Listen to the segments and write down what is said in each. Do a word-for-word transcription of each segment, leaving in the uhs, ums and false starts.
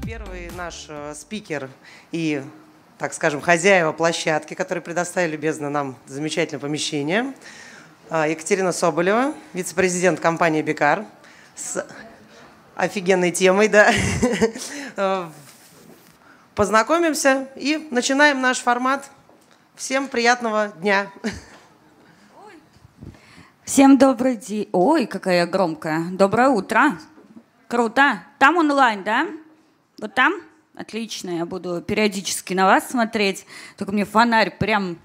Первый наш спикер и, так скажем, хозяева площадки, которые предоставили любезно нам замечательное помещение, Екатерина Соболева, вице-президент компании Becar, с офигенной темой, да. Познакомимся и начинаем наш формат. Всем приятного дня. Всем добрый день. Ой, какая я громкая. Доброе утро. Круто. Там онлайн, да? Вот там? Отлично. Я буду периодически на вас смотреть. Только мне фонарь прям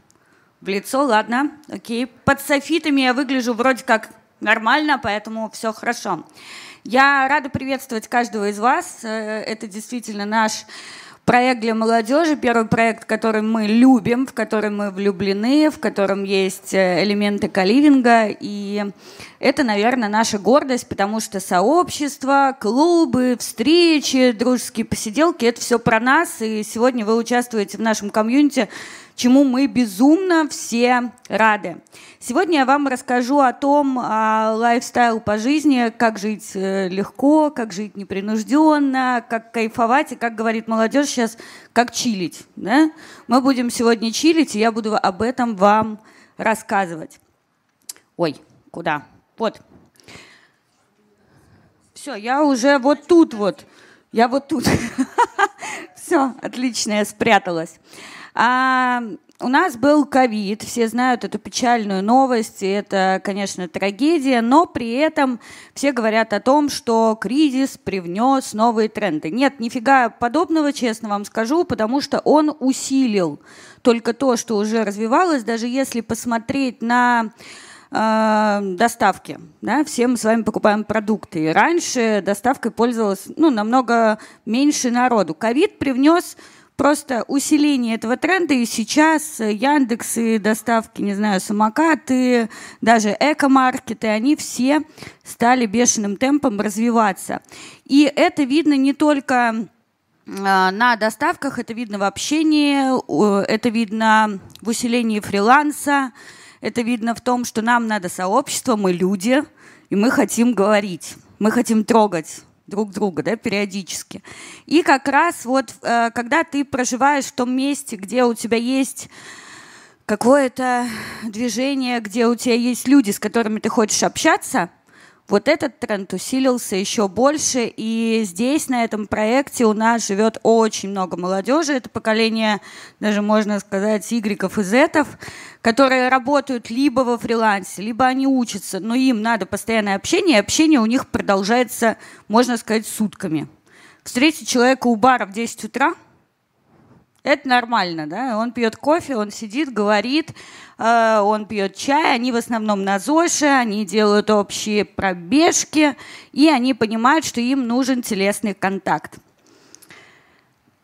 в лицо. Ладно, окей. Под софитами я выгляжу вроде как нормально, поэтому все хорошо. Я рада приветствовать каждого из вас. Это действительно наш проект для молодежи, первый проект, который мы любим, в который мы влюблены, в котором есть элементы коливинга. И это, наверное, наша гордость, потому что сообщества, клубы, встречи, дружеские посиделки – это все про нас. И сегодня вы участвуете в нашем комьюнити, чему мы безумно все рады. Сегодня я вам расскажу о том, о лайфстайл по жизни, как жить легко, как жить непринужденно, как кайфовать и, как говорит молодежь сейчас, как чилить. Да? Мы будем сегодня чилить, и я буду об этом вам рассказывать. Ой, куда? Вот. Все, я уже вот тут вот. Я вот тут. Все, отлично, я спряталась. А у нас был ковид, все знают эту печальную новость, и это, конечно, трагедия, но при этом все говорят о том, что кризис привнес новые тренды. Нет, нифига подобного, честно вам скажу, потому что он усилил только то, что уже развивалось, даже если посмотреть на доставки. Да? Все мы с вами покупаем продукты. И раньше доставкой пользовалось ну, намного меньше народу. Ковид привнес просто усиление этого тренда, и сейчас Яндексы, доставки, не знаю, самокаты, даже эко-маркеты, они все стали бешеным темпом развиваться. И это видно не только на доставках, это видно в общении, это видно в усилении фриланса, это видно в том, что нам надо сообщество, мы люди, и мы хотим говорить, мы хотим трогать друг друга, да, периодически. И как раз вот, когда ты проживаешь в том месте, где у тебя есть какое-то движение, где у тебя есть люди, с которыми ты хочешь общаться, вот этот тренд усилился еще больше. И здесь, на этом проекте, у нас живет очень много молодежи. Это поколение, даже можно сказать, игреков и зетов, которые работают либо во фрилансе, либо они учатся, но им надо постоянное общение, и общение у них продолжается, можно сказать, сутками. Встретить человека у бара в десять утра – это нормально, да? Он пьет кофе, он сидит, говорит, э, он пьет чай, они в основном на ЗОЖе, они делают общие пробежки, и они понимают, что им нужен телесный контакт.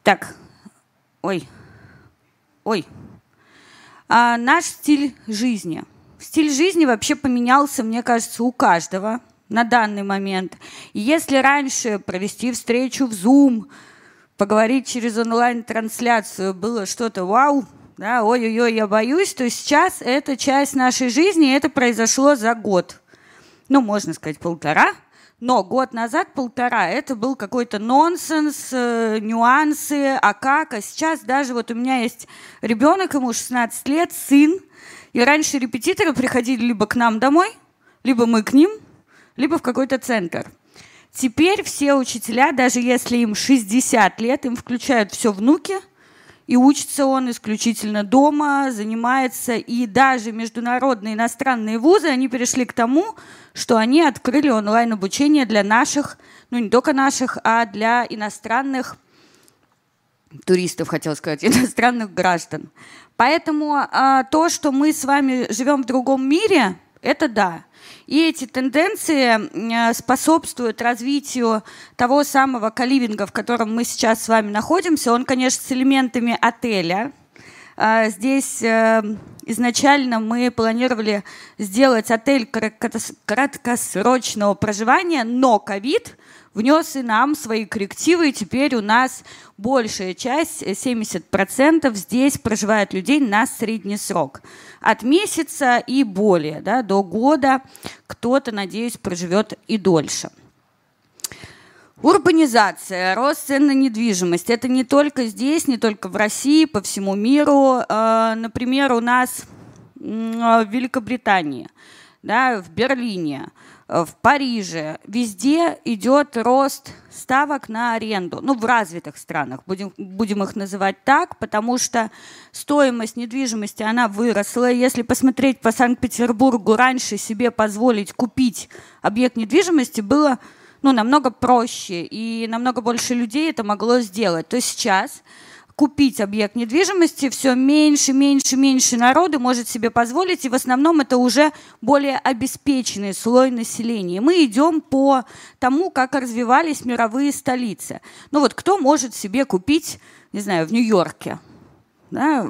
Так, ой, ой. А наш стиль жизни. Стиль жизни вообще поменялся, мне кажется, у каждого на данный момент. И если раньше провести встречу в Zoom, поговорить через онлайн-трансляцию было что-то вау, да, ой-ой-ой, я боюсь, то сейчас это часть нашей жизни, и это произошло за год. Ну, можно сказать, полтора. Но год назад, полтора, это был какой-то нонсенс, нюансы, а как, а сейчас даже вот у меня есть ребенок, ему шестнадцать лет, сын, и раньше репетиторы приходили либо к нам домой, либо мы к ним, либо в какой-то центр. Теперь все учителя, даже если им шестьдесят лет, им включают все внуки, и учится он исключительно дома, занимается. И даже международные иностранные вузы, они перешли к тому, что они открыли онлайн-обучение для наших, ну не только наших, а для иностранных туристов, хотел сказать, иностранных граждан. Поэтому а, то, что мы с вами живем в другом мире, это да. И эти тенденции способствуют развитию того самого коливинга, в котором мы сейчас с вами находимся. Он, конечно, с элементами отеля. Здесь Изначально мы планировали сделать отель краткосрочного проживания, но ковид внес и нам свои коррективы, и теперь у нас большая часть, семьдесят процентов, здесь проживают людей на средний срок. От месяца и более, да, до года, кто-то, надеюсь, проживет и дольше. Урбанизация, рост цен на недвижимость. Это не только здесь, не только в России, по всему миру. Например, у нас в Великобритании, да, в Берлине, в Париже. Везде идет рост ставок на аренду. Ну, в развитых странах, будем, будем их называть так, потому что стоимость недвижимости, она выросла. Если посмотреть по Санкт-Петербургу, раньше себе позволить купить объект недвижимости было... ну, намного проще, и намного больше людей это могло сделать. То есть сейчас купить объект недвижимости все меньше, меньше, меньше народу может себе позволить, и в основном это уже более обеспеченный слой населения. И мы идем по тому, как развивались мировые столицы. Ну вот кто может себе купить, не знаю, в Нью-Йорке, да,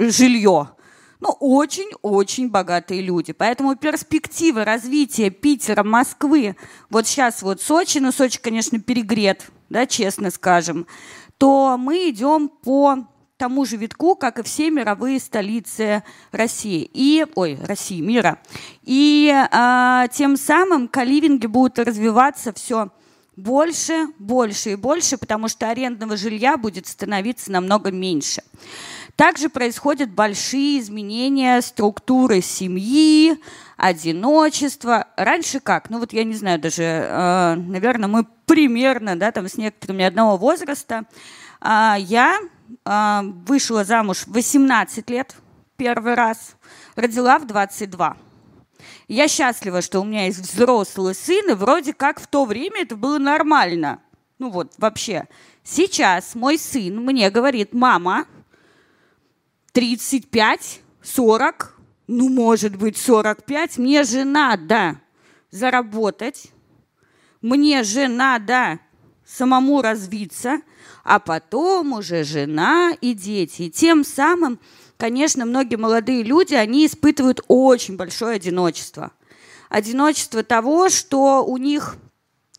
жилье? Ну, очень-очень богатые люди. Поэтому перспективы развития Питера, Москвы, вот сейчас вот Сочи, ну, Сочи, конечно, перегрет, да, честно скажем, то мы идем по тому же витку, как и все мировые столицы России. И, ой, России, мира. И а, тем самым коливинги будут развиваться все больше, больше и больше, потому что арендного жилья будет становиться намного меньше. Также происходят большие изменения структуры семьи, одиночества. Раньше как? Ну вот я не знаю даже, э, наверное, мы примерно, да, там с некоторыми одного возраста. Э, я э, вышла замуж в восемнадцать лет первый раз, родила в двадцать два. Я счастлива, что у меня есть взрослый сын, и вроде как в то время это было нормально. Ну вот вообще. Сейчас мой сын мне говорит: мама, тридцать пять, сорок, ну, может быть, сорок пять, мне же надо заработать, мне же надо самому развиться, а потом уже жена и дети. И тем самым, конечно, многие молодые люди, они испытывают очень большое одиночество. Одиночество того, что у них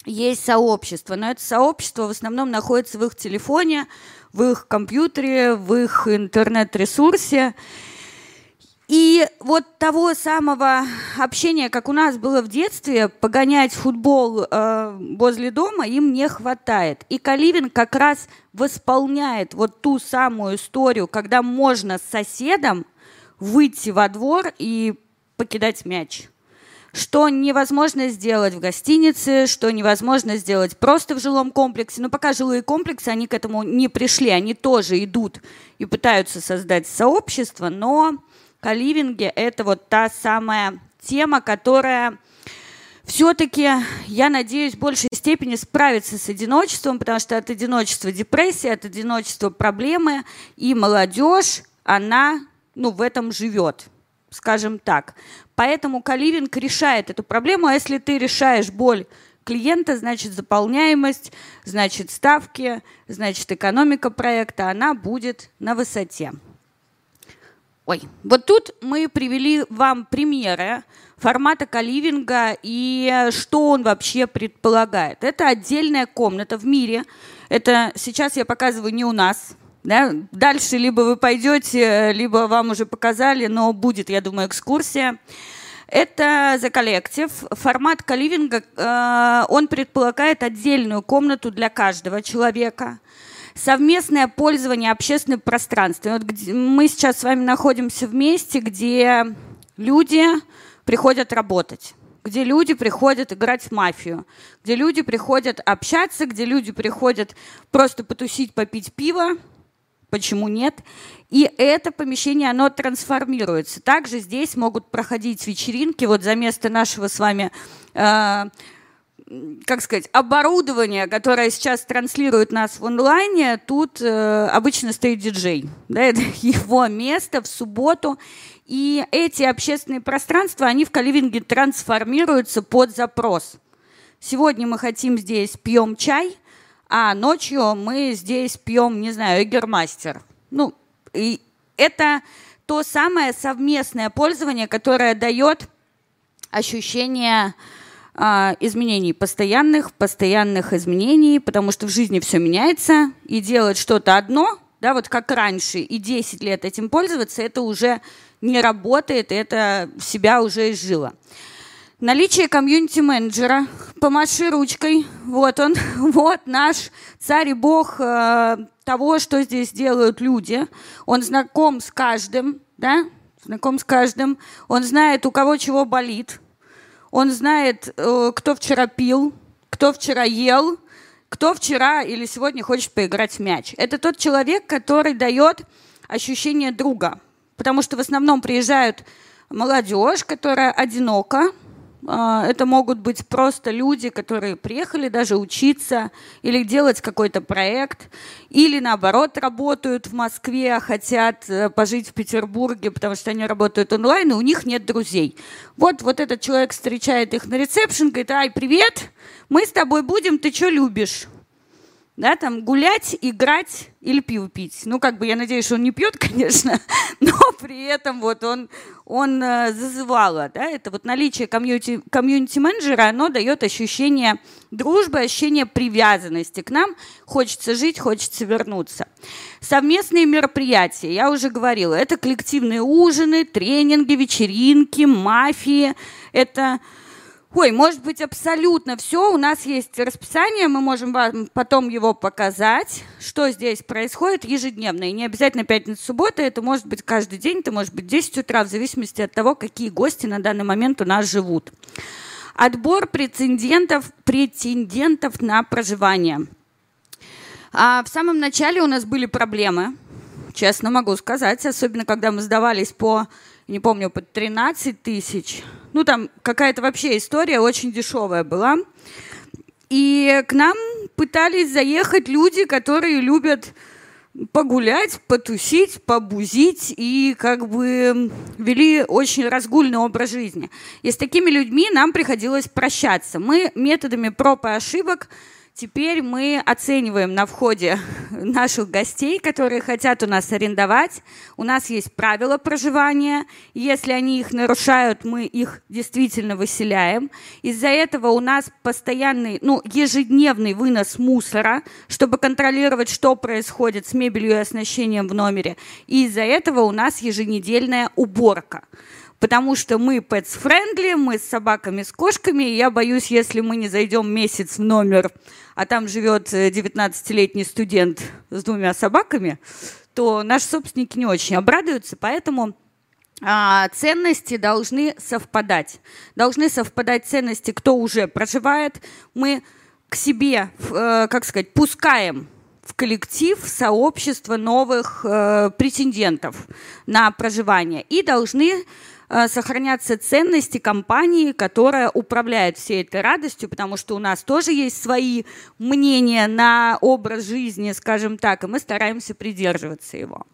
есть сообщество, но это сообщество в основном находится в их телефоне, в их компьютере, в их интернет-ресурсе. И вот того самого общения, как у нас было в детстве, погонять футбол э, возле дома, им не хватает. И коливинг как раз восполняет вот ту самую историю, когда можно с соседом выйти во двор и покидать мяч. Что невозможно сделать в гостинице, что невозможно сделать просто в жилом комплексе. Но пока жилые комплексы, они к этому не пришли, они тоже идут и пытаются создать сообщество, но коливинги – это вот та самая тема, которая все-таки, я надеюсь, в большей степени справится с одиночеством, потому что от одиночества депрессия, от одиночества проблемы, и молодежь, она, ну, в этом живет, скажем так. Поэтому коливинг решает эту проблему. А если ты решаешь боль клиента, значит, заполняемость, значит, ставки, значит, экономика проекта, она будет на высоте. Ой, вот тут мы привели вам примеры формата коливинга и что он вообще предполагает. Это отдельная комната в мире. Это сейчас я показываю не у нас. Да? Дальше либо вы пойдете, либо вам уже показали, но будет, я думаю, экскурсия. Это The Collective. Формат коливинга, э, он предполагает отдельную комнату для каждого человека. Совместное пользование общественным пространством. Вот мы сейчас с вами находимся в месте, где люди приходят работать, где люди приходят играть в мафию, где люди приходят общаться, где люди приходят просто потусить, попить пиво. Почему нет? И это помещение, оно трансформируется. Также здесь могут проходить вечеринки. Вот за место нашего с вами, э, как сказать, оборудования, которое сейчас транслирует нас в онлайне, тут э, обычно стоит диджей. Да, это его место в субботу. И эти общественные пространства, они в коливинге трансформируются под запрос. Сегодня мы хотим здесь пьем чай, а ночью мы здесь пьем, не знаю, эгермастер. Ну, и это то самое совместное пользование, которое дает ощущение э, изменений, постоянных, постоянных изменений, потому что в жизни все меняется, и делать что-то одно, да, вот как раньше, и десять лет этим пользоваться, это уже не работает, это себя уже изжило. Наличие комьюнити-менеджера. Помаши ручкой. Вот он, вот наш царь и бог э, того, что здесь делают люди. Он знаком с каждым, да? Знаком с каждым. Он знает, у кого чего болит. Он знает, э, кто вчера пил, кто вчера ел, кто вчера или сегодня хочет поиграть в мяч. Это тот человек, который дает ощущение друга. Потому что в основном приезжают молодежь, которая одинока. Это могут быть просто люди, которые приехали даже учиться или делать какой-то проект, или наоборот работают в Москве, хотят пожить в Петербурге, потому что они работают онлайн, и у них нет друзей. Вот, вот этот человек встречает их на ресепшн, говорит: «Ай, привет, мы с тобой будем, ты что любишь?» Да, там гулять, играть или пиво пить. Ну, как бы я надеюсь, что он не пьет, конечно, но при этом вот он, он э, зазывало. Да? Это вот наличие комьюнити, комьюнити-менеджера, оно дает ощущение дружбы, ощущение привязанности к нам. Хочется жить, хочется вернуться. Совместные мероприятия, я уже говорила, это коллективные ужины, тренинги, вечеринки, мафии, это... Ой, может быть, абсолютно все. У нас есть расписание, мы можем вам потом его показать, что здесь происходит ежедневно. И не обязательно пятница, суббота, это может быть каждый день, это может быть десять утра, в зависимости от того, какие гости на данный момент у нас живут. Отбор претендентов, претендентов на проживание. А в самом начале у нас были проблемы, честно могу сказать, особенно когда мы сдавались по... не помню, под тринадцать тысяч. Ну, там какая-то вообще история очень дешевая была. И к нам пытались заехать люди, которые любят погулять, потусить, побузить и как бы вели очень разгульный образ жизни. И с такими людьми нам приходилось прощаться. Мы методами проб и ошибок теперь мы оцениваем на входе наших гостей, которые хотят у нас арендовать. У нас есть правила проживания. Если они их нарушают, мы их действительно выселяем. Из-за этого у нас постоянный, ну, ежедневный вынос мусора, чтобы контролировать, что происходит с мебелью и оснащением в номере. И из-за этого у нас еженедельная уборка. Потому что мы pets-friendly, мы с собаками, с кошками, и я боюсь, если мы не зайдем месяц в номер, а там живет девятнадцатилетний студент с двумя собаками, то наши собственники не очень обрадуются, поэтому а, ценности должны совпадать. Должны совпадать ценности, кто уже проживает. Мы к себе, э, как сказать, пускаем в коллектив, в сообщество новых э, претендентов на проживание, и должны сохранятся ценности компании, которая управляет всей этой радостью, потому что у нас тоже есть свои мнения на образ жизни, скажем так, и мы стараемся придерживаться его.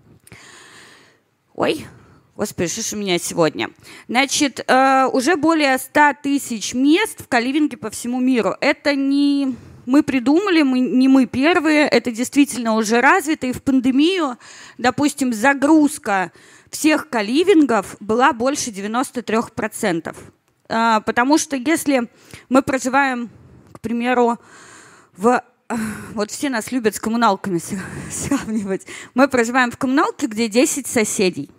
Ой, господи, что ж у меня сегодня. Значит, уже более ста тысяч мест в каливинге по всему миру. Это не... мы придумали, мы, не мы первые, это действительно уже развито, и в пандемию, допустим, загрузка всех коливингов была больше девяноста трёх процентов, потому что если мы проживаем, к примеру, в... Вот все нас любят с коммуналками сравнивать. Мы проживаем в коммуналке, где десять соседей.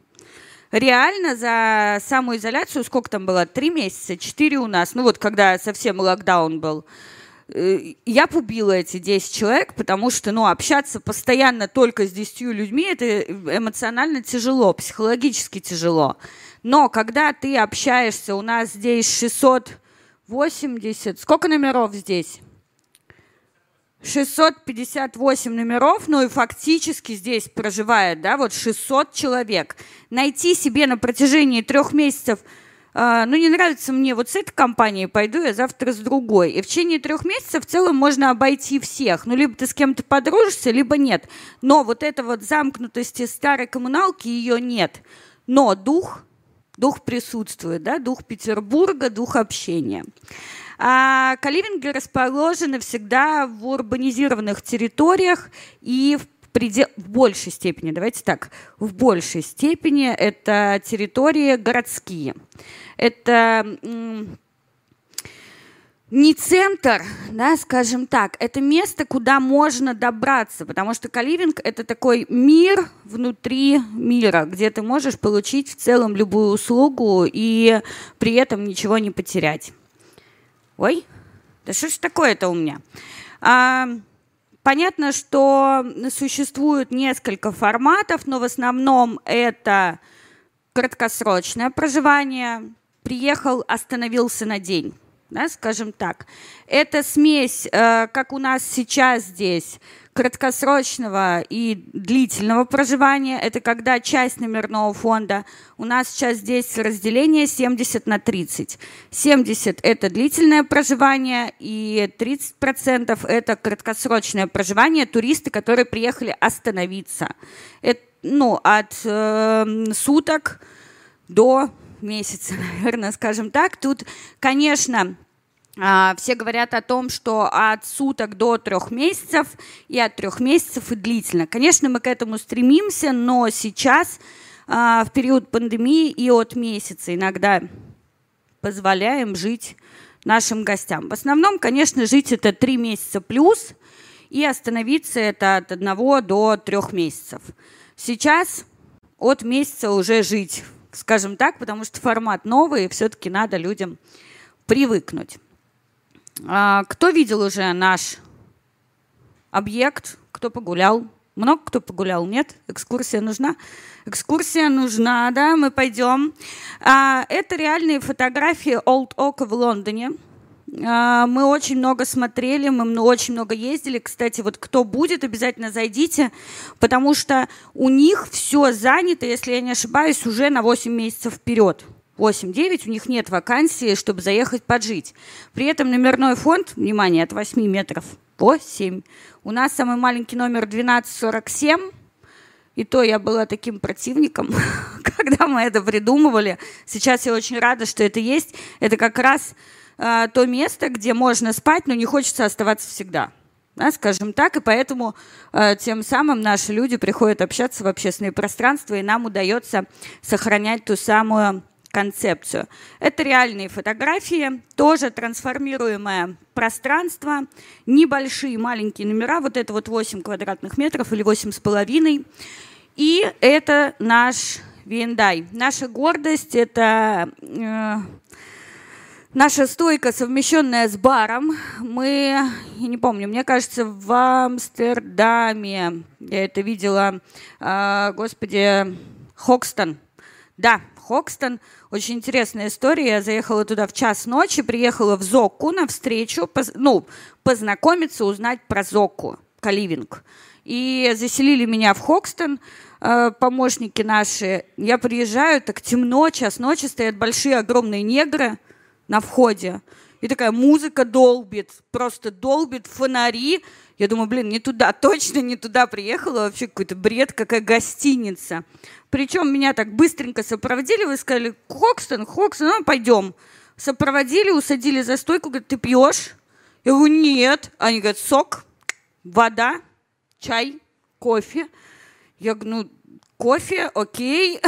Реально за самоизоляцию, сколько там было, три месяца, четыре у нас, ну вот когда совсем локдаун был, я пубила эти десять человек, потому что, ну, общаться постоянно только с десятью людьми, это эмоционально тяжело, психологически тяжело. Но когда ты общаешься, у нас здесь шестьсот восемьдесят... Сколько номеров здесь? шестьсот пятьдесят восемь номеров, ну и фактически здесь проживает, да, вот шестьсот человек. Найти себе на протяжении трех месяцев... Ну, не нравится мне вот с этой компанией, пойду я завтра с другой. И в течение трех месяцев в целом можно обойти всех. Ну, либо ты с кем-то подружишься, либо нет. Но вот этой вот замкнутости старой коммуналки, ее нет. Но дух, дух присутствует, да? Дух Петербурга, дух общения. А коливинги расположены всегда в урбанизированных территориях и в предел... в большей степени, давайте так, в большей степени это территории городские. Это м- не центр, да, скажем так, это место, куда можно добраться, потому что коливинг – это такой мир внутри мира, где ты можешь получить в целом любую услугу и при этом ничего не потерять. Ой, да что ж такое-то у меня? А, понятно, что существует несколько форматов, но в основном это краткосрочное проживание. Приехал, остановился на день, да, скажем так. Это смесь, э, как у нас сейчас здесь, краткосрочного и длительного проживания. Это когда часть номерного фонда. У нас сейчас здесь разделение семьдесят на тридцать. семьдесят – это длительное проживание, и тридцать процентов – это краткосрочное проживание, туристы, которые приехали остановиться. Это, ну, от э, суток до месяца, наверное, скажем так. Тут, конечно... Все говорят о том, что от суток до трех месяцев и от трех месяцев и длительно. Конечно, мы к этому стремимся, но сейчас в период пандемии и от месяца иногда позволяем жить нашим гостям. В основном, конечно, жить это три месяца плюс, и остановиться это от одного до трех месяцев. Сейчас от месяца уже жить, скажем так, потому что формат новый, и все-таки надо людям привыкнуть. Кто видел уже наш объект? Кто погулял? Много кто погулял? Нет? Экскурсия нужна? Экскурсия нужна, да, мы пойдем. Это реальные фотографии Old Oak в Лондоне. Мы очень много смотрели, мы очень много ездили. Кстати, вот кто будет, обязательно зайдите, потому что у них все занято, если я не ошибаюсь, уже на восемь месяцев вперед. восемь-девять, у них нет вакансии, чтобы заехать поджить. При этом номерной фонд, внимание, от восьми метров по семь. У нас самый маленький номер двенадцать сорок семь. И то я была таким противником, когда мы это придумывали. Сейчас я очень рада, что это есть. Это как раз э, то место, где можно спать, но не хочется оставаться всегда. Да, скажем так, и поэтому э, тем самым наши люди приходят общаться в общественные пространства, и нам удается сохранять ту самую... концепцию. Это реальные фотографии, тоже трансформируемое пространство, небольшие маленькие номера, вот это вот восемь квадратных метров или восемь с половиной. И это наш Vinday. Наша гордость – это э, наша стойка, совмещенная с баром. Мы, я не помню, мне кажется, в Амстердаме, я это видела, э, господи, Хокстон. Да, Хокстон. Очень интересная история. Я заехала туда в час ночи, приехала в Зокку на встречу, поз- ну, познакомиться, узнать про Зокку, коливинг. И заселили меня в Хокстон, э, помощники наши. Я приезжаю, так темно, час ночи, стоят большие огромные негры на входе. И такая музыка долбит, просто долбит, фонари. Я думаю, блин, не туда, точно не туда приехала. Вообще какой-то бред, какая гостиница. Причем меня так быстренько сопроводили. Вы сказали, Хокстон, Хокстон, ну, пойдем. Сопроводили, усадили за стойку. Говорят, ты пьешь? Я говорю, нет. Они говорят, сок, вода, чай, кофе. Я говорю, ну, кофе, окей.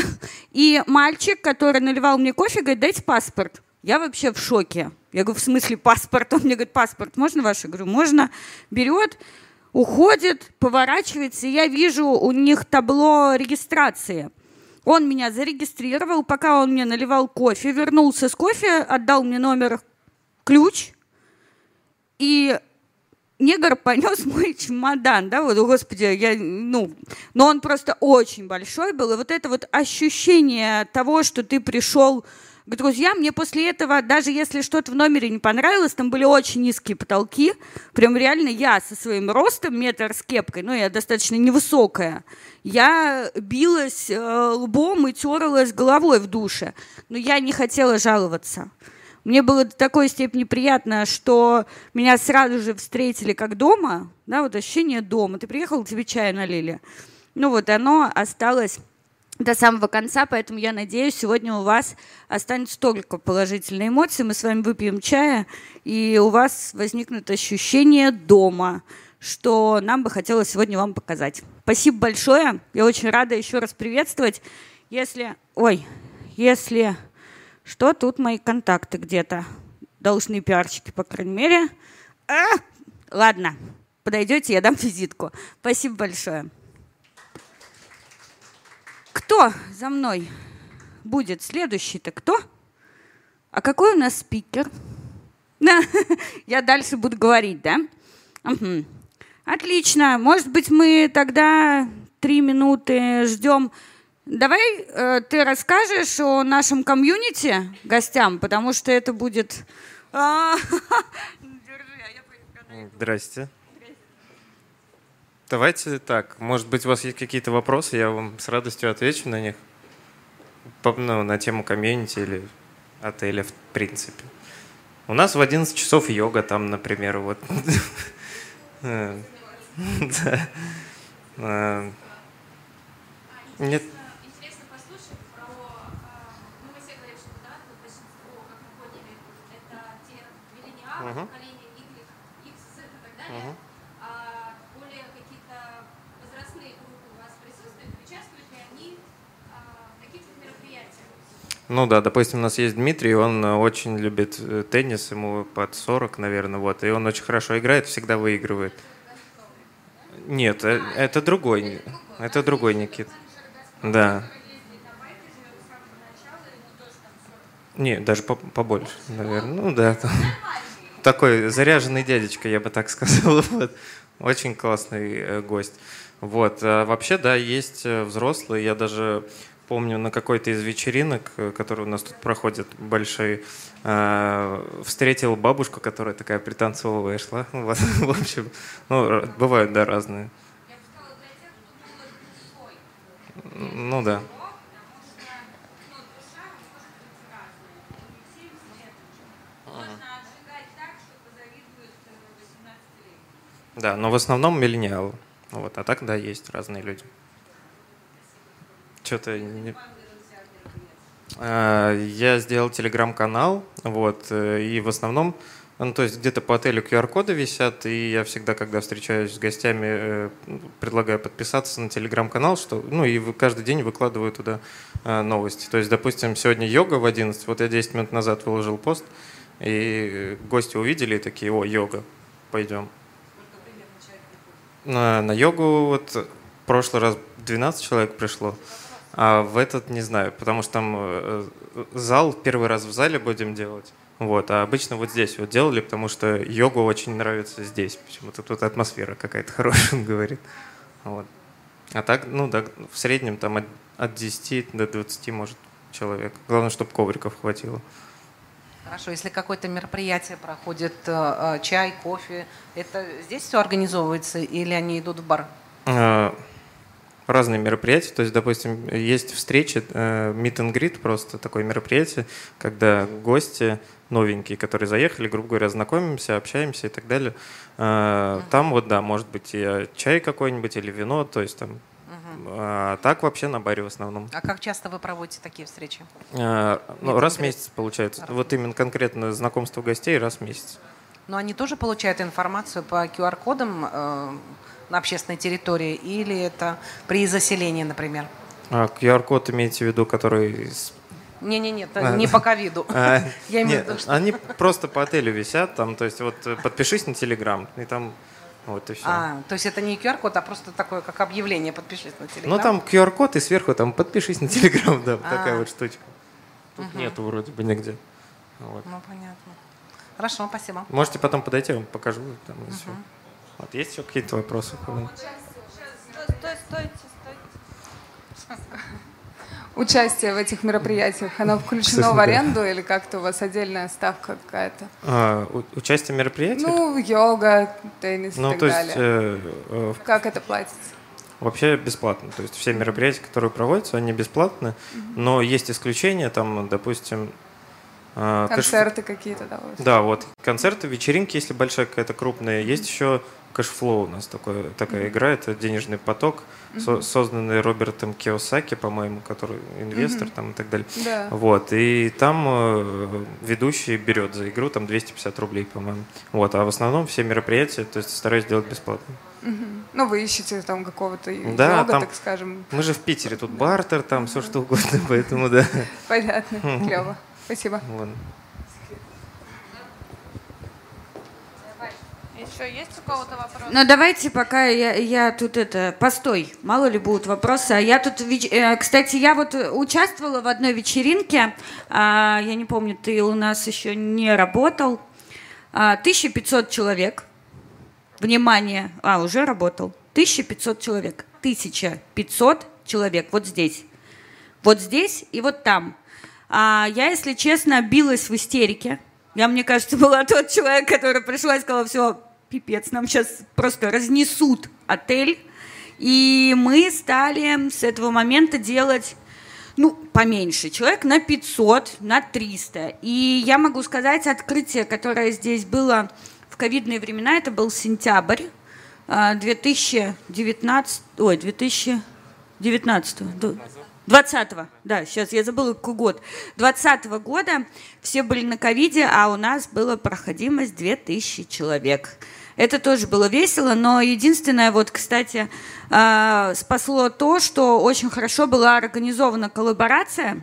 И мальчик, который наливал мне кофе, говорит, дайте паспорт. Я вообще в шоке. Я говорю, в смысле паспорт? Он мне говорит, паспорт можно ваш? Я говорю, можно. Берет, уходит, поворачивается, и я вижу у них табло регистрации. Он меня зарегистрировал, пока он мне наливал кофе, вернулся с кофе, отдал мне номер, ключ, и негр понес мой чемодан, да, вот, господи, я, ну, но он просто очень большой был, и вот это вот ощущение того, что ты пришел к друзьям, мне после этого, даже если что-то в номере не понравилось, там были очень низкие потолки, прям реально я со своим ростом, метр с кепкой, ну, я достаточно невысокая, я билась э, лбом и терлась головой в душе, но я не хотела жаловаться. Мне было до такой степени приятно, что меня сразу же встретили как дома, да, вот ощущение дома. Ты приехал, тебе чай налили. Ну вот оно осталось до самого конца, поэтому я надеюсь, сегодня у вас останется только положительные эмоции. Мы с вами выпьем чая, и у вас возникнет ощущение дома, что нам бы хотелось сегодня вам показать. Спасибо большое. Я очень рада еще раз приветствовать. Если... Ой, если... Что тут мои контакты где-то? Должны пиарщики, по крайней мере. А! Ладно, подойдете, я дам визитку. Спасибо большое. Кто за мной будет следующий-то? Кто? А какой у нас спикер? Я дальше буду говорить, да? Угу. Отлично. Может быть, мы тогда три минуты ждем. Давай э, ты расскажешь о нашем комьюнити гостям, потому что это будет... Здрасте. Давайте так. Может быть, у вас есть какие-то вопросы, я вам с радостью отвечу на них. Ну, на тему комьюнити или отеля, в принципе. У нас в одиннадцать часов йога там, например, вот... Нет. Интересно послушать про... Ну, мы все говорим, что да, большинство, как мы поняли, это те миллениалы, поколение Y, X, Z и так далее. А более какие-то возрастные группы у вас присутствуют, участвуют ли они в таких мероприятиях? Ну да, допустим, у нас есть Дмитрий, он очень любит теннис, ему под сорок, наверное, вот, и он очень хорошо играет, всегда выигрывает. Нет, это другой, это другой Никит. Да. Не, даже побольше, наверное. Ну да. Там. Такой заряженный дядечка, я бы так сказал. Вот. Очень классный гость. Вот. А вообще, да, есть взрослые. Я даже помню на какой-то из вечеринок, которые у нас тут проходят большие, встретил бабушку, которая такая пританцовывая шла. Вот. В общем, ну, бывают, да, разные. Ну да. Да, но в основном миллениалы. Вот, а так, да, есть разные люди. Что-то не... Я сделал телеграм-канал, вот, и в основном, ну, то есть где-то по отелю ку ар коды висят, и я всегда, когда встречаюсь с гостями, предлагаю подписаться на телеграм-канал, что, ну, и каждый день выкладываю туда новости. То есть, допустим, сегодня йога в одиннадцать, вот я десять минут назад выложил пост, и гости увидели и такие: о, йога, пойдем. На, на йогу вот в прошлый раз двенадцать человек пришло. А в этот не знаю, потому что там зал, первый раз в зале будем делать. Вот, а обычно вот здесь вот делали, потому что йогу очень нравится здесь. Почему-то тут атмосфера какая-то хорошая, он говорит. Вот. А так, ну да, в среднем там от, от десяти до двадцати, может, человек. Главное, чтобы ковриков хватило. Хорошо, если какое-то мероприятие проходит, э, чай, кофе, это здесь все организовывается или они идут в бар? Э-э- Разные мероприятия, то есть, допустим, есть встречи, meet and greet, просто такое мероприятие, когда гости новенькие, которые заехали, грубо говоря, знакомимся, общаемся и так далее. Uh-huh. Там вот, да, может быть и чай какой-нибудь или вино, то есть там, uh-huh. а так вообще на баре в основном. А как часто вы проводите такие встречи? А, ну, раз в месяц получается, раз. Вот именно конкретно знакомство гостей раз в месяц. Но они тоже получают информацию по ку ар кодам, на общественной территории, или это при заселении, например? А ку ар код имеете в виду, который… Не-не-не, а, не по ковиду. А, Я имею в виду, что... Они просто по отелю висят, там, то есть вот подпишись на Telegram, и там вот и все. А, то есть это не ку ар код, а просто такое, как объявление, подпишись на Telegram? Ну там ку ар код и сверху там подпишись на Telegram, да, а. такая вот штучка. Тут угу. нету вроде бы нигде. Вот. Ну понятно. Хорошо, спасибо. Можете потом подойти, я вам покажу. Там, угу. все. Вот, есть еще какие-то вопросы? Стойте, стойте, стойте. Участие в этих мероприятиях, оно включено в аренду или как-то у вас отдельная ставка какая-то? А, участие в мероприятиях? Ну, йога, теннис ну, и так то есть, далее. Э, как это платится? Вообще бесплатно. То есть все мероприятия, которые проводятся, они бесплатны, mm-hmm. но есть исключения, там, допустим, Концерты кэш... какие-то, да? Да, вот. Концерты, вечеринки, если большая какая-то крупная. Есть еще кэшфлоу у нас такой, такая mm-hmm. игра, это денежный поток, mm-hmm. со- созданный Робертом Киосаки, по-моему, который инвестор mm-hmm. там и так далее. Yeah. Вот. И там э, ведущий берет за игру там двести пятьдесят рублей, по-моему. Вот. А в основном все мероприятия, то есть стараюсь делать бесплатно. Mm-hmm. Ну, вы ищете там какого-то да, йога, там, так скажем. Мы же в Питере, тут бартер, там mm-hmm. все что угодно, поэтому да. Понятно, mm-hmm. клево. Спасибо. Ладно. Еще есть у кого-то вопросы? Ну, давайте пока я, я тут это... Постой, мало ли будут вопросы. Я тут... Кстати, я вот участвовала в одной вечеринке. Я не помню, ты у нас еще не работал. тысяча пятьсот человек. Внимание. А, уже работал. тысяча пятьсот человек. тысяча пятьсот человек. Вот здесь. Вот здесь и вот там. А я, если честно, билась в истерике. Я, мне кажется, была тот человек, который пришла и сказала: все, пипец, нам сейчас просто разнесут отель. И мы стали с этого момента делать, ну, поменьше. Человек на пятьсот, на триста. И я могу сказать, открытие, которое здесь было в ковидные времена, это был сентябрь две тысячи девятнадцатого, ой, две тысячи девятнадцатого, двадцатого, да, сейчас я забыла какой год, двадцатого года все были на ковиде, а у нас была проходимость две тысячи человек. Это тоже было весело, но единственное, вот, кстати, спасло то, что очень хорошо была организована коллаборация,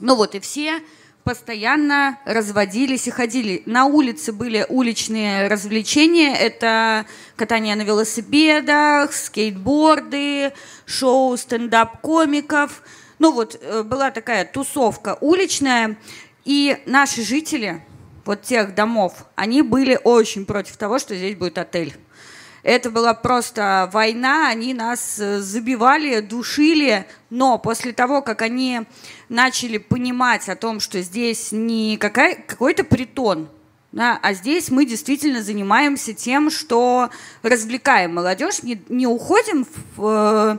ну вот, и все постоянно разводились и ходили. На улице были уличные развлечения, это катание на велосипедах, скейтборды, шоу стендап-комиков. Ну вот, была такая тусовка уличная, и наши жители вот тех домов, они были очень против того, что здесь будет отель. Это была просто война, они нас забивали, душили, но после того, как они начали понимать о том, что здесь не какая, какой-то притон, да, а здесь мы действительно занимаемся тем, что развлекаем молодежь, не, не уходим в,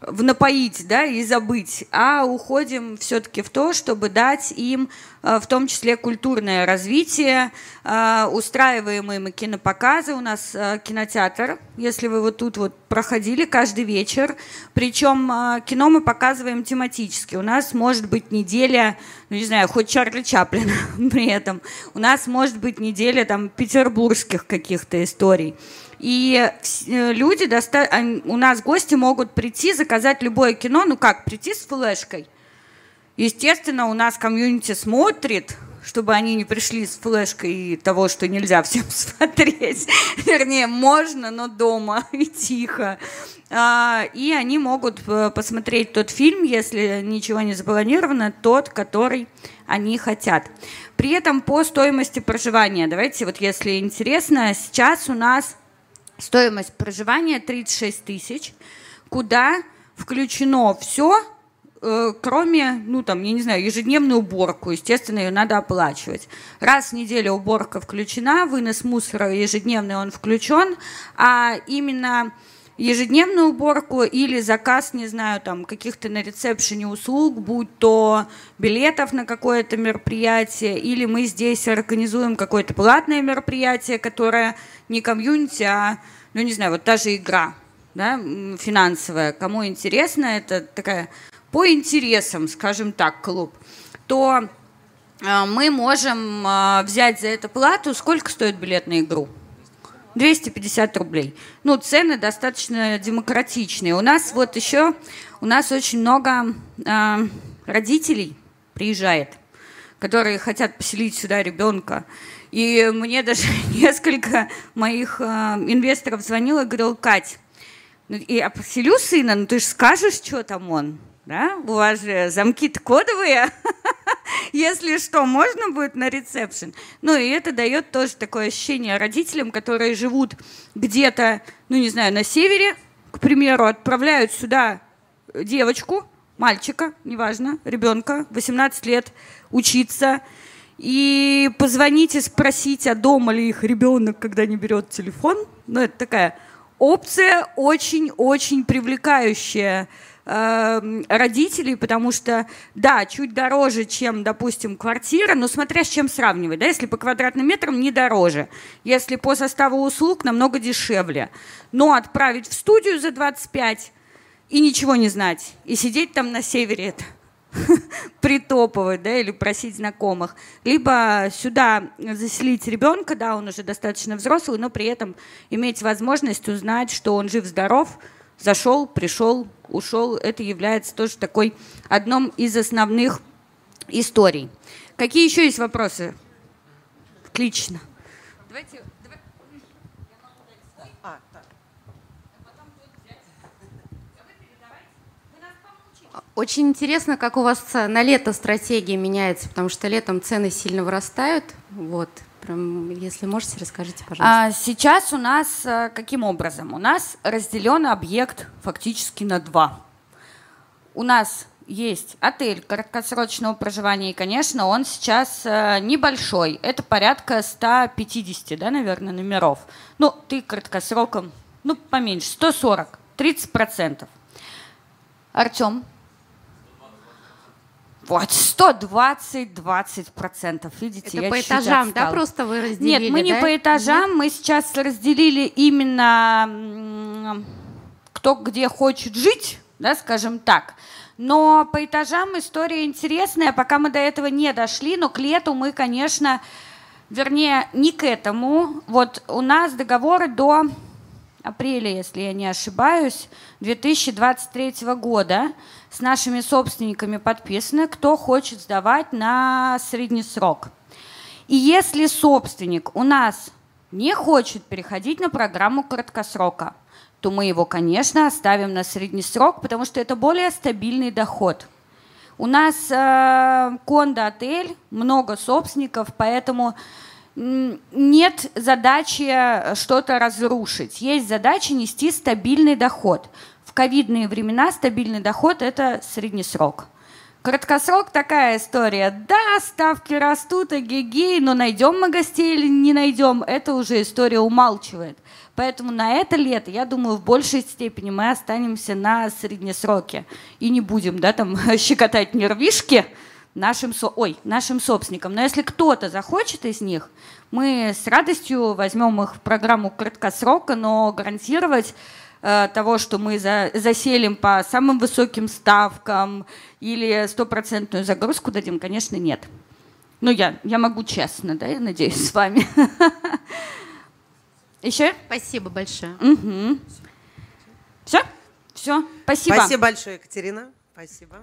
в напоить, да, и забыть, а уходим все-таки в то, чтобы дать им в том числе культурное развитие, устраиваем им кинопоказы. У нас кинотеатр, если вы вот тут вот проходили, каждый вечер. Причем кино мы показываем тематически. У нас может быть неделя, ну не знаю, хоть Чарли Чаплин при этом. У нас может быть неделя там петербургских каких-то историй. И люди, доста... у нас гости могут прийти, заказать любое кино, ну как, прийти с флешкой. Естественно, у нас комьюнити смотрит, чтобы они не пришли с флешкой того, что нельзя всем смотреть. Вернее, можно, но дома и тихо. И они могут посмотреть тот фильм, если ничего не запланировано, тот, который они хотят. При этом по стоимости проживания. Давайте, вот если интересно, сейчас у нас стоимость проживания тридцать шесть тысяч, куда включено все, кроме, ну там, я не знаю, ежедневную уборку, естественно, ее надо оплачивать. Раз в неделю уборка включена, вынос мусора ежедневный, он включен, а именно ежедневную уборку или заказ, не знаю, там, каких-то на ресепшене услуг, будь то билетов на какое-то мероприятие, или мы здесь организуем какое-то платное мероприятие, которое не комьюнити, а, ну не знаю, вот та же игра, да, финансовая. Кому интересно, это такая... по интересам, скажем так, клуб, то мы можем взять за это плату. Сколько стоит билет на игру? двести пятьдесят рублей. Ну, цены достаточно демократичные. У нас вот еще, у нас очень много родителей приезжает, которые хотят поселить сюда ребенка. И мне даже несколько моих инвесторов звонило и говорил: Кать, я поселю сына, ну ты же скажешь, что там он. Да? У вас же замки-то кодовые, если что, можно будет на ресепшн. Ну и это дает тоже такое ощущение родителям, которые живут где-то, ну не знаю, на севере, к примеру, отправляют сюда девочку, мальчика, неважно, ребенка, восемнадцать лет, учиться, и позвоните, спросите, а дома ли их ребенок, когда не берет телефон. Ну это такая опция очень-очень привлекающая э, родителей, потому что, да, чуть дороже, чем, допустим, квартира, но смотря с чем сравнивать, да, если по квадратным метрам не дороже, если по составу услуг намного дешевле, но отправить в студию за двадцать пять и ничего не знать, и сидеть там на севере это. Притопывать, да, или просить знакомых. Либо сюда заселить ребенка, да, он уже достаточно взрослый, но при этом иметь возможность узнать, что он жив-здоров, зашел, пришел, ушел. Это является тоже такой одном из основных историй. Какие еще есть вопросы? Отлично. Давайте... Очень интересно, как у вас на лето стратегия меняется, потому что летом цены сильно вырастают. Вот, прям, если можете, расскажите, пожалуйста. А сейчас у нас каким образом? У нас разделен объект фактически на два. У нас есть отель краткосрочного проживания, и, конечно, он сейчас небольшой. Это порядка ста пятидесяти, да, наверное, номеров. Ну, ты краткосроком, ну, поменьше, сто сорок, тридцать процентов. Артем? Вот, сто двадцать - двадцать процентов. Видите, это я по этажам, да, просто вы разделили? Нет, мы не да? по этажам, мы сейчас разделили именно кто где хочет жить, да, скажем так. Но по этажам история интересная, пока мы до этого не дошли, но к лету мы, конечно, вернее, не к этому. Вот у нас договоры до апреля, если я не ошибаюсь, две тысячи двадцать третьего года с нашими собственниками подписаны, кто хочет сдавать на средний срок. И если собственник у нас не хочет переходить на программу краткосрока, то мы его, конечно, оставим на средний срок, потому что это более стабильный доход. У нас э, кондо-отель, много собственников, поэтому... Нет задачи что-то разрушить. Есть задача нести стабильный доход. В ковидные времена стабильный доход – это средний срок. Краткосрок – такая история. Да, ставки растут, эгегей, но найдем мы гостей или не найдем – это уже история умалчивает. Поэтому на это лето, я думаю, в большей степени мы останемся на среднесроке. И не будем, да, там, щекотать нервишки Нашим, ой, нашим собственникам. Но если кто-то захочет из них, мы с радостью возьмем их в программу краткосрока, но гарантировать э, того, что мы за, заселим по самым высоким ставкам или стопроцентную загрузку дадим, конечно, нет. Ну, я, я могу честно, да, я надеюсь, с вами. Еще? Спасибо большое. Все? Все? Спасибо. Спасибо большое, Екатерина. Спасибо.